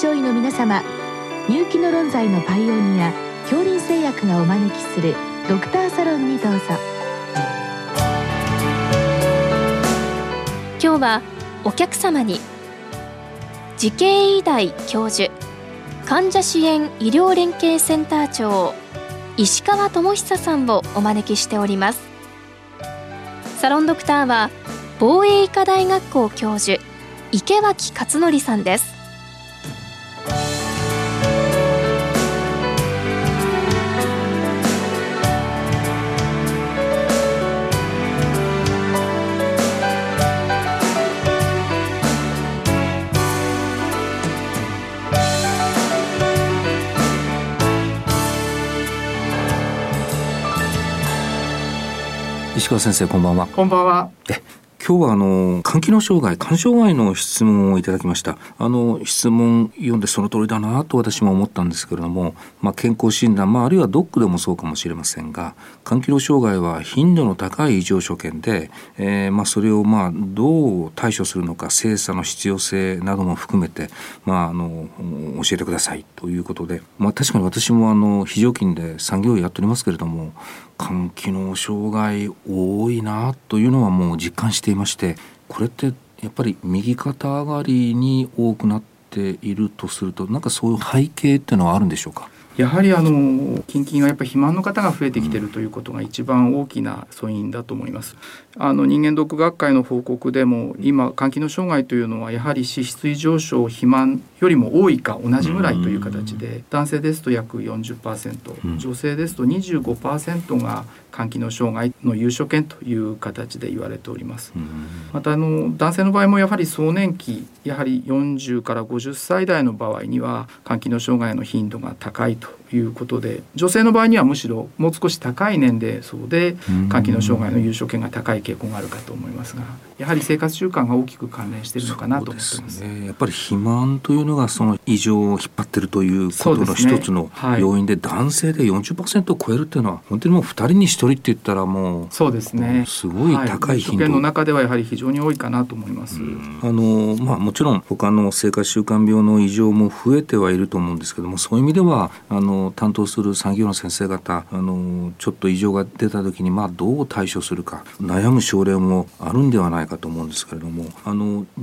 症医の皆様、入気の論剤のパイオニア杏林製薬がお招きするドクターサロンにどうぞ。今日はお客様に慈恵医大教授、患者支援医療連携センター長、石川智久さんをお招きしております。サロンドクターは防衛医科大学校教授、池脇勝則さんです。石川先生、こんばんは。こんばんは。今日は肝機能障害、肝障害の質問をいただきました。質問読んでその通りだなと私も思ったんですけれども、健康診断、あるいはドックでもそうかもしれませんが、肝機能障害は頻度の高い異常所見で、それをどう対処するのか、精査の必要性なども含めて、教えてくださいということで、確かに私も非常勤で産業医やっておりますけれども、肝機能障害多いなというのはもう実感していまして、これってやっぱり右肩上がりに多くなっているとすると、なんかそういう背景っていうのはあるんでしょうか。やはり近々はやっぱり肥満の方が増えてきているということが一番大きな素因だと思います。人間ドック学会の報告でも、今肝機能障害というのはやはり脂質異常症、肥満よりも多いか同じぐらいという形で、男性ですと約 40%、 女性ですと 25% が肝機能障害の有所見という形で言われております。また男性の場合もやはり壮年期、やはり40から50歳代の場合には肝機能障害の頻度が高いということで、女性の場合にはむしろもう少し高い年齢層で肝機能障害の有所見が高い傾向があるかと思いますが、やはり生活習慣が大きく関連しているのかなと思っています。そうですね、やっぱり肥満というのがその異常を引っ張っているということの一つの要因で、男性で 40% を超えるというのは本当にもう2人に1人って言ったらもうそうですね、すごい高い頻度、の中ではやはり非常に多いかなと思います。もちろん他の生活習慣病の異常も増えてはいると思うんですけども、そういう意味では担当する産業の先生方、ちょっと異常が出た時にどう対処するか悩む症例もあるんではないかと思うんですけれども、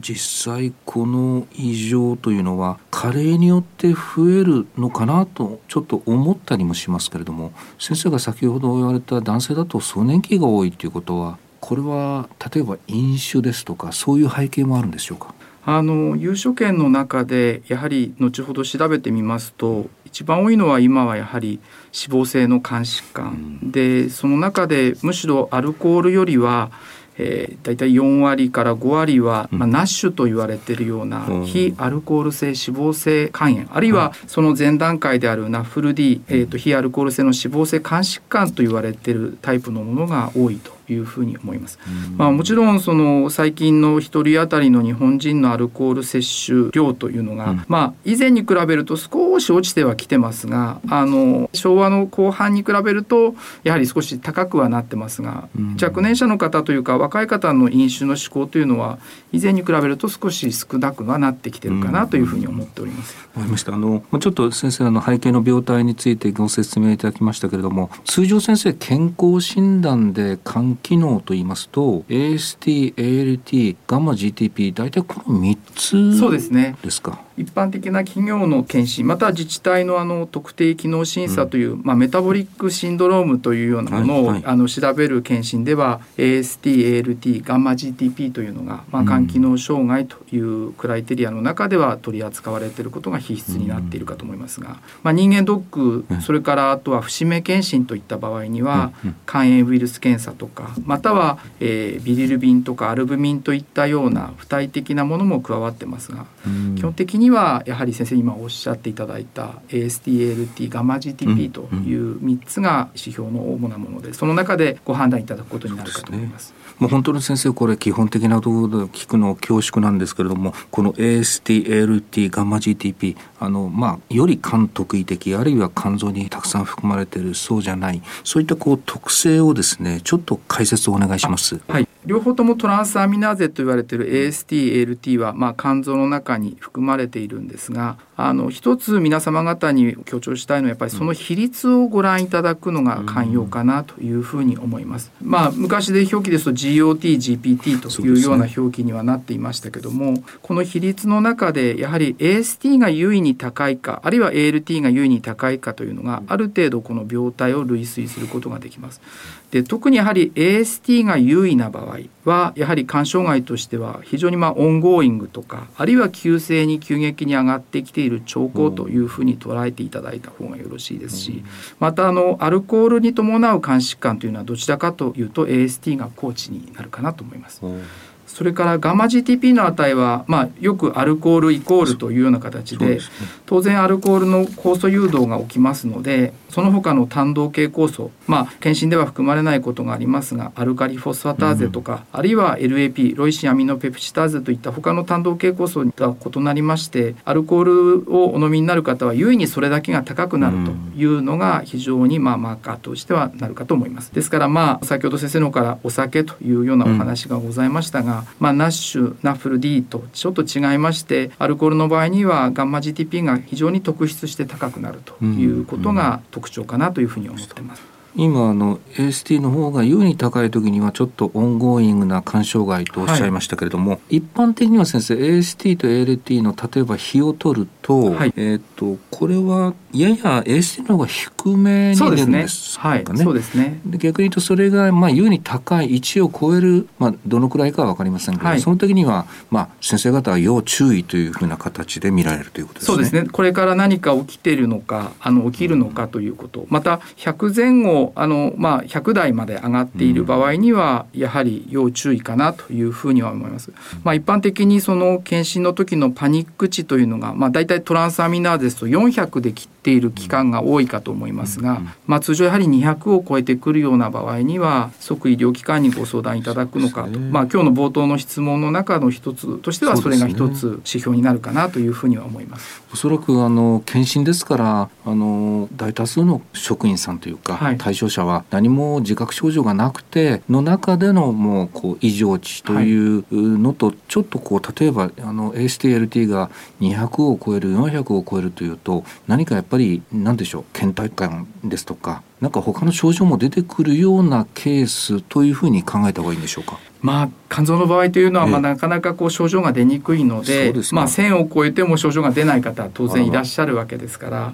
実際この異常というのは加齢によって増えるのかなとちょっと思ったりもしますけれども、先生が先ほど言われた男性だと壮年期が多いということは、これは例えば飲酒ですとかそういう背景もあるんでしょうか。有所見の中でやはり後ほど調べてみますと、一番多いのは今はやはり死亡性の肝疾患、でその中でむしろアルコールよりはだいたい4割から5割は、ナッシュと言われているような非アルコール性脂肪性肝炎、あるいはその前段階であるナフル D、非アルコール性の脂肪性肝疾患と言われているタイプのものが多いというふうに思います。もちろんその最近の一人当たりの日本人のアルコール摂取量というのが、以前に比べると少し落ちてはきてますが、昭和の後半に比べるとやはり少し高くはなってますが、若年者の方というか若い方の飲酒の嗜好というのは以前に比べると少し少なくはなってきてるかなというふうに思っております。わかりました。ちょっと先生の背景の病態についてご説明いただきましたけれども、通常先生健康診断で肝機能と言いますと AST、ALT、ガマ GTP 大体この3つですか。そうですね、一般的な企業の検診、また自治体の特定機能審査という、メタボリックシンドロームというようなものを、調べる検診では AST、ALT、ガンマ GTP というのが、肝機能障害というクライテリアの中では取り扱われていることが必須になっているかと思いますが、人間ドック、それからあとは節目検診といった場合には、肝炎ウイルス検査とか、または、ビリルビンとかアルブミンといったような付帯的なものも加わってますが、基本的にはやはり先生今おっしゃっていただいた AST、ALT、ガマ GTP という3つが指標の主なもので、その中でご判断いただくことになるかと思います。もう本当に先生、これ基本的なところで聞くの恐縮なんですけれども、この AST、ALT、ガンマ GTP、より肝特異的、あるいは肝臓にたくさん含まれている、そうじゃない、そういった特性をですね、ちょっと解説をお願いします。はい、両方ともトランスアミナーゼと言われている AST、ALT は、肝臓の中に含まれているんですが、一つ皆様方に強調したいのはやっぱりその比率をご覧いただくのが肝要かなというふうに思います。まあ、昔で表記ですと GOT、GPT というような表記にはなっていましたけども、ね、この比率の中でやはり AST が優位に高いかあるいは ALT が優位に高いかというのがある程度この病態を類推することができます。で、特にやはり AST が優位な場合はやはり肝障害としては非常にオンゴーイングとかあるいは急性に急激に上がってきている兆候というふうに捉えていただいた方がよろしいですし、またアルコールに伴う肝疾患というのはどちらかというと AST が高値になるかなと思います。それからガマ GTP の値は、よくアルコールイコールというような形 で、ね、当然アルコールの酵素誘導が起きますので、その他の単動系酵素、検診では含まれないことがありますが、アルカリフォスファターゼとか、あるいは LAP ロイシンアミノペプチターゼといった他の単動系酵素とは異なりまして、アルコールをお飲みになる方は優位にそれだけが高くなるというのが非常にマーカーとしてはなるかと思います。ですから先ほど先生の方からお酒というようなお話がございましたが、ナッシュナフル D とちょっと違いまして、アルコールの場合にはガンマ GTP が非常に特筆して高くなるということが特徴かなというふうに思っています。今AST の方が優に高い時にはちょっとオンゴーイングな肝障害とおっしゃいましたけれども、一般的には先生 AST と ALT の例えば比を取ると、これはやや AST の方が低めに出るんですかね。そうですね。逆に言うとそれが優に高い1を超える、どのくらいかは分かりませんけど、その時には先生方は要注意というふうな形で見られるということですね。そうですね。これから何か起きているのか起きるのかということ、また100前後100台まで上がっている場合にはやはり要注意かなというふうには思います。一般的に検診の時のパニック値というのが、だいたいトランスアミナーゼですと400で切っている期間が多いかと思いますが、通常やはり200を超えてくるような場合には即医療機関にご相談いただくのかと、今日の冒頭の質問の中の一つとしてはそれが一つ指標になるかなというふうには思います。おそらく検診ですから大多数の職員さんというか、対象者は何も自覚症状がなくての中でのもう異常値というのと、ちょっと例えばAST、LT が200を超える400を超えるというと、何かやっぱり何でしょう、倦怠感ですとか他の症状も出てくるようなケースというふうに考えた方がいいんでしょうか。肝臓の場合というのはなかなか症状が出にくいので、1000を超えても症状が出ない方は当然いらっしゃるわけですから、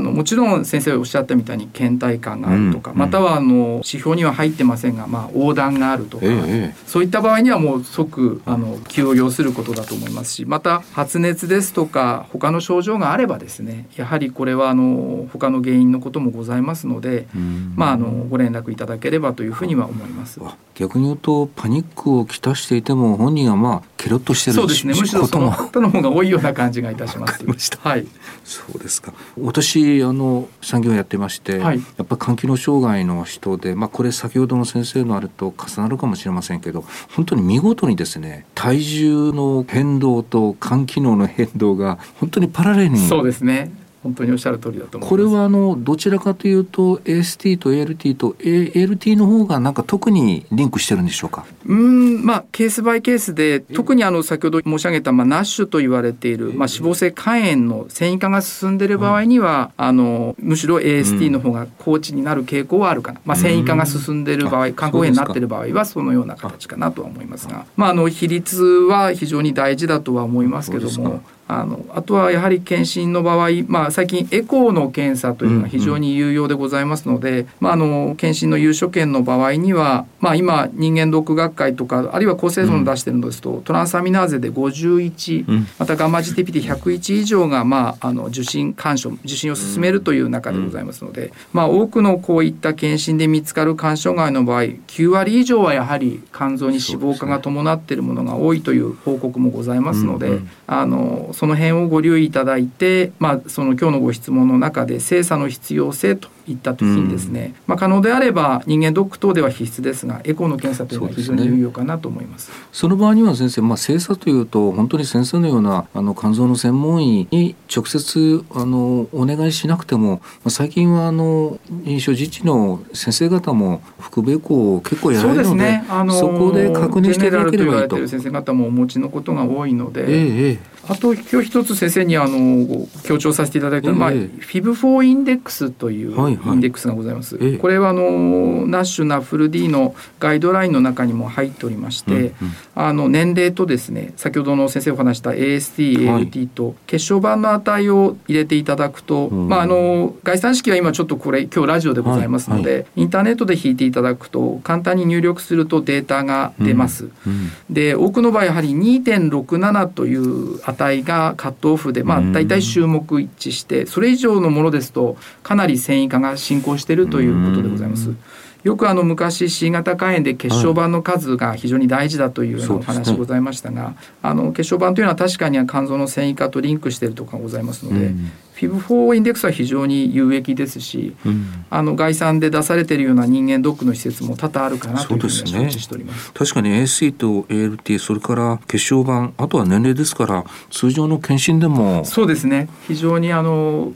もちろん先生がおっしゃったみたいに倦怠感があるとか、または指標には入ってませんが、横断があるとか、そういった場合にはもう即気を要することだと思いますし、また発熱ですとか他の症状があればですね、やはりこれは他の原因のこともございますので、ご連絡いただければというふうには思います。逆に言うとパニックをきたしていても本人はケロッとしてることも、そうですね、むしろその方の方が多いような感じがいたします。そうですか。私産業をやってまして、やっぱり肝機能障害の人で、これ先ほどの先生のあれと重なるかもしれませんけど、本当に見事にですね、体重の変動と肝機能の変動が本当にパラレルに。そうですね、本当におっしゃる通りだと思います。これはどちらかというと AST と ALT と ALT の方が特にリンクしてるんでしょうか。ケースバイケースで、特に先ほど申し上げたナッシュと言われている、脂肪性肝炎の線維化が進んでいる場合には、むしろ AST の方が高値になる傾向はあるかな、線維化が進んでいる場合、肝硬変になっている場合はそのような形かなとは思いますが、比率は非常に大事だとは思いますけども、あとはやはり検診の場合、最近エコーの検査というのが非常に有用でございますので、検診の有所見の場合には、今人間ドック学会とかあるいは厚生省の出しているのですと、トランスアミナーゼで51、またガンマ GTP で101以上が、受診を進めるという中でございますので、多くのこういった検診で見つかる肝障害の場合、9割以上はやはり肝臓に脂肪化が伴っているものが多いという報告もございますので、その辺をご留意いただいて、今日のご質問の中で精査の必要性といった時にですね、可能であれば人間ドック等では必須ですが、エコーの検査というのは非常に有用かなと思います。その場合には先生、精査というと本当に先生のような肝臓の専門医に直接お願いしなくても、最近は臨床実地の先生方も腹部エコーを結構やられるの で、 そうです、ね、そこで確認していただければいいと。ジェネラルと言われている先生方もお持ちのことが多いので、あと今日一つ先生に強調させていただいたのは、FIB4 インデックスというインデックスがございます、はいはい、これはナッシュナフル D のガイドラインの中にも入っておりまして、うんうん、年齢とですね、先ほどの先生お話した AST、ALT と血小板の値を入れていただくと、はい、概算式は今ちょっとこれ今日ラジオでございますので、はいはい、インターネットで引いていただくと簡単に入力するとデータが出ます、うんうん、で多くの場合やはり 2.67 という値がカットオフで、だいたい衆目一致して、それ以上のものですとかなり線維化が進行しているということでございます。よく昔 C 型肝炎で血小板の数が非常に大事だというようなお話ございましたが、はい、血小板というのは確かに肝臓の線維化とリンクしているとかございますので、FIB4 インデックスは非常に有益ですし、概算で出されているような人間ドックの施設も多々あるかなというふうに承知しております。確かに AST と ALT、 それから血小板、あとは年齢ですから、通常の検診でもそうですね、非常に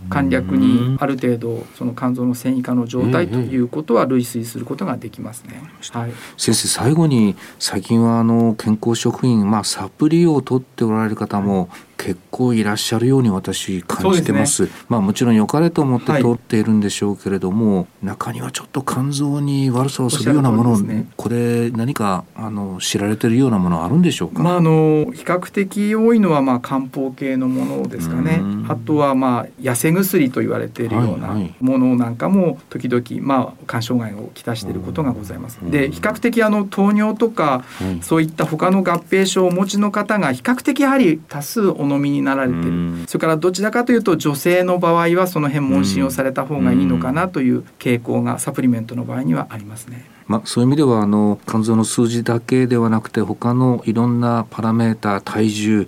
簡略にある程度その肝臓の線維化の状態ということは類推することができますね、はい、先生最後に、最近は健康食品、サプリを取っておられる方も、はい、結構いらっしゃるように私感じてます。もちろん良かれと思って通っているんでしょうけれども、はい、中にはちょっと肝臓に悪さをするようなもの、ね、これ何か知られているようなものあるんでしょうか。比較的多いのは漢方系のものですかね。あとは痩せ薬と言われているようなものなんかも時々肝障害をきたしていることがございます。で、比較的糖尿とか、うん、そういった他の合併症をお持ちの方が比較的やはり多数お飲みになられている、それからどちらかというと女性の場合はその辺問診をされた方がいいのかなという傾向がサプリメントの場合にはありますね。そういう意味では肝臓の数字だけではなくて、他のいろんなパラメータ、体重、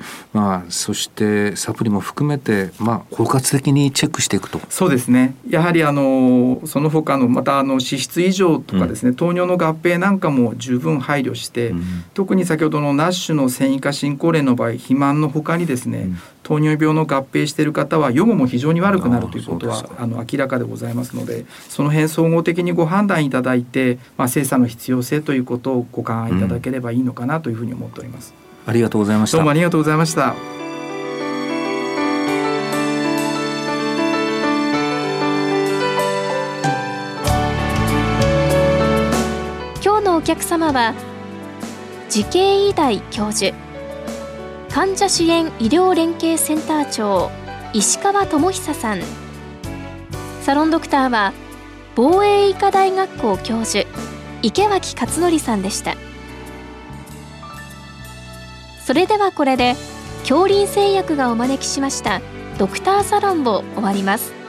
そしてサプリも含めて、包括的にチェックしていくと。そうですね、やはりその他のまた脂質異常とかですね、糖尿の合併なんかも十分配慮して、特に先ほどのナッシュの線維化進行例の場合、肥満の他にですね、糖尿病の合併している方は予後も非常に悪くなるということは明らかでございますので、その辺総合的にご判断いただいて、精査の必要性ということをご勘案いただければいいのかなというふうに思っております、ありがとうございました。どうもありがとうございました。今日のお客様は慈恵医大教授、患者支援医療連携センター長、石川智久さん。サロンドクターは防衛医科大学校教授、池脇勝則さんでした。それではこれで杏林製薬がお招きしましたドクターサロンを終わります。